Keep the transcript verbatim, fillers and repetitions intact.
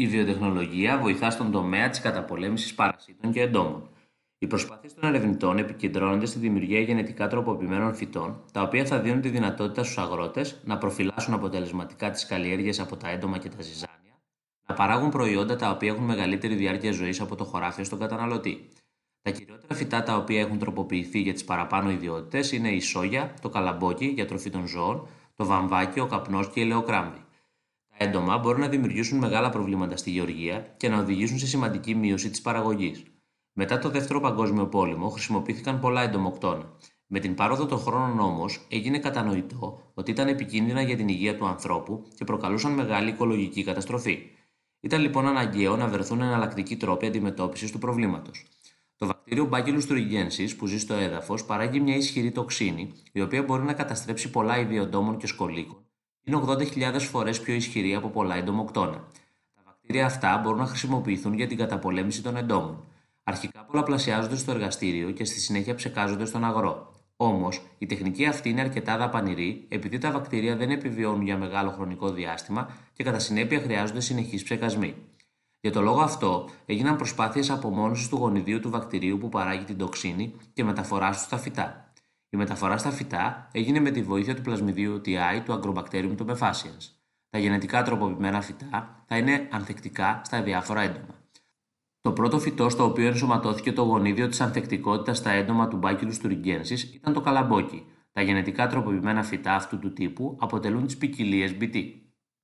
Η βιοτεχνολογία βοηθά στον τομέα της καταπολέμησης παρασίτων και εντόμων. Οι προσπάθειες των ερευνητών επικεντρώνονται στη δημιουργία γενετικά τροποποιημένων φυτών, τα οποία θα δίνουν τη δυνατότητα στους αγρότες να προφυλάσσουν αποτελεσματικά τις καλλιέργειες από τα έντομα και τα ζυζάνια, να παράγουν προϊόντα τα οποία έχουν μεγαλύτερη διάρκεια ζωής από το χωράφιο στον καταναλωτή. Τα κυριότερα φυτά τα οποία έχουν τροποποιηθεί για τις παραπάνω ιδιότητες είναι η σόγια, το καλαμπόκι για τροφή των ζώων, το βαμβάκι, ο καπνός και η ελαιοκράμβη. Τα έντομα μπορούν να δημιουργήσουν μεγάλα προβλήματα στη γεωργία και να οδηγήσουν σε σημαντική μείωση της παραγωγής. Μετά το Δεύτερο Παγκόσμιο Πόλεμο χρησιμοποιήθηκαν πολλά εντομοκτώνα. Με την πάροδο των χρόνων όμως έγινε κατανοητό ότι ήταν επικίνδυνα για την υγεία του ανθρώπου και προκαλούσαν μεγάλη οικολογική καταστροφή. Ήταν λοιπόν αναγκαίο να βρεθούν εναλλακτικοί τρόποι αντιμετώπισης του προβλήματος. Το βακτήριο Bacillus thuringiensis που ζει στο έδαφος παράγει μια ισχυρή τοξίνη, η οποία μπορεί να καταστρέψει πολλά είδη εντόμων και σκολίκων, είναι ογδόντα χιλιάδες φορές πιο ισχυρή από πολλά εντομοκτώνα. Τα βακτήρια αυτά μπορούν να χρησιμοποιηθούν για την καταπολέμηση των εντόμων. Αρχικά πολλαπλασιάζονται στο εργαστήριο και στη συνέχεια ψεκάζονται στον αγρό. Όμως, η τεχνική αυτή είναι αρκετά δαπανηρή, επειδή τα βακτήρια δεν επιβιώνουν για μεγάλο χρονικό διάστημα και κατά συνέπεια χρειάζονται συνεχείς ψεκασμοί. Για το λόγο αυτό, έγιναν προσπάθειες απομόνωσης του γονιδίου του βακτηρίου που παράγει την τοξίνη και μεταφοράς του στα φυτά. Η μεταφορά στα φυτά έγινε με τη βοήθεια του πλασμιδίου τι άι του Agrobacterium tumefaciens. Τα γενετικά τροποποιημένα φυτά θα είναι ανθεκτικά στα διάφορα έντομα. Το πρώτο φυτό στο οποίο ενσωματώθηκε το γονίδιο της ανθεκτικότητας στα έντομα του Bacillus thuringiensis ήταν το καλαμπόκι. Τα γενετικά τροποποιημένα φυτά αυτού του τύπου αποτελούν τις ποικιλίες μπι τι.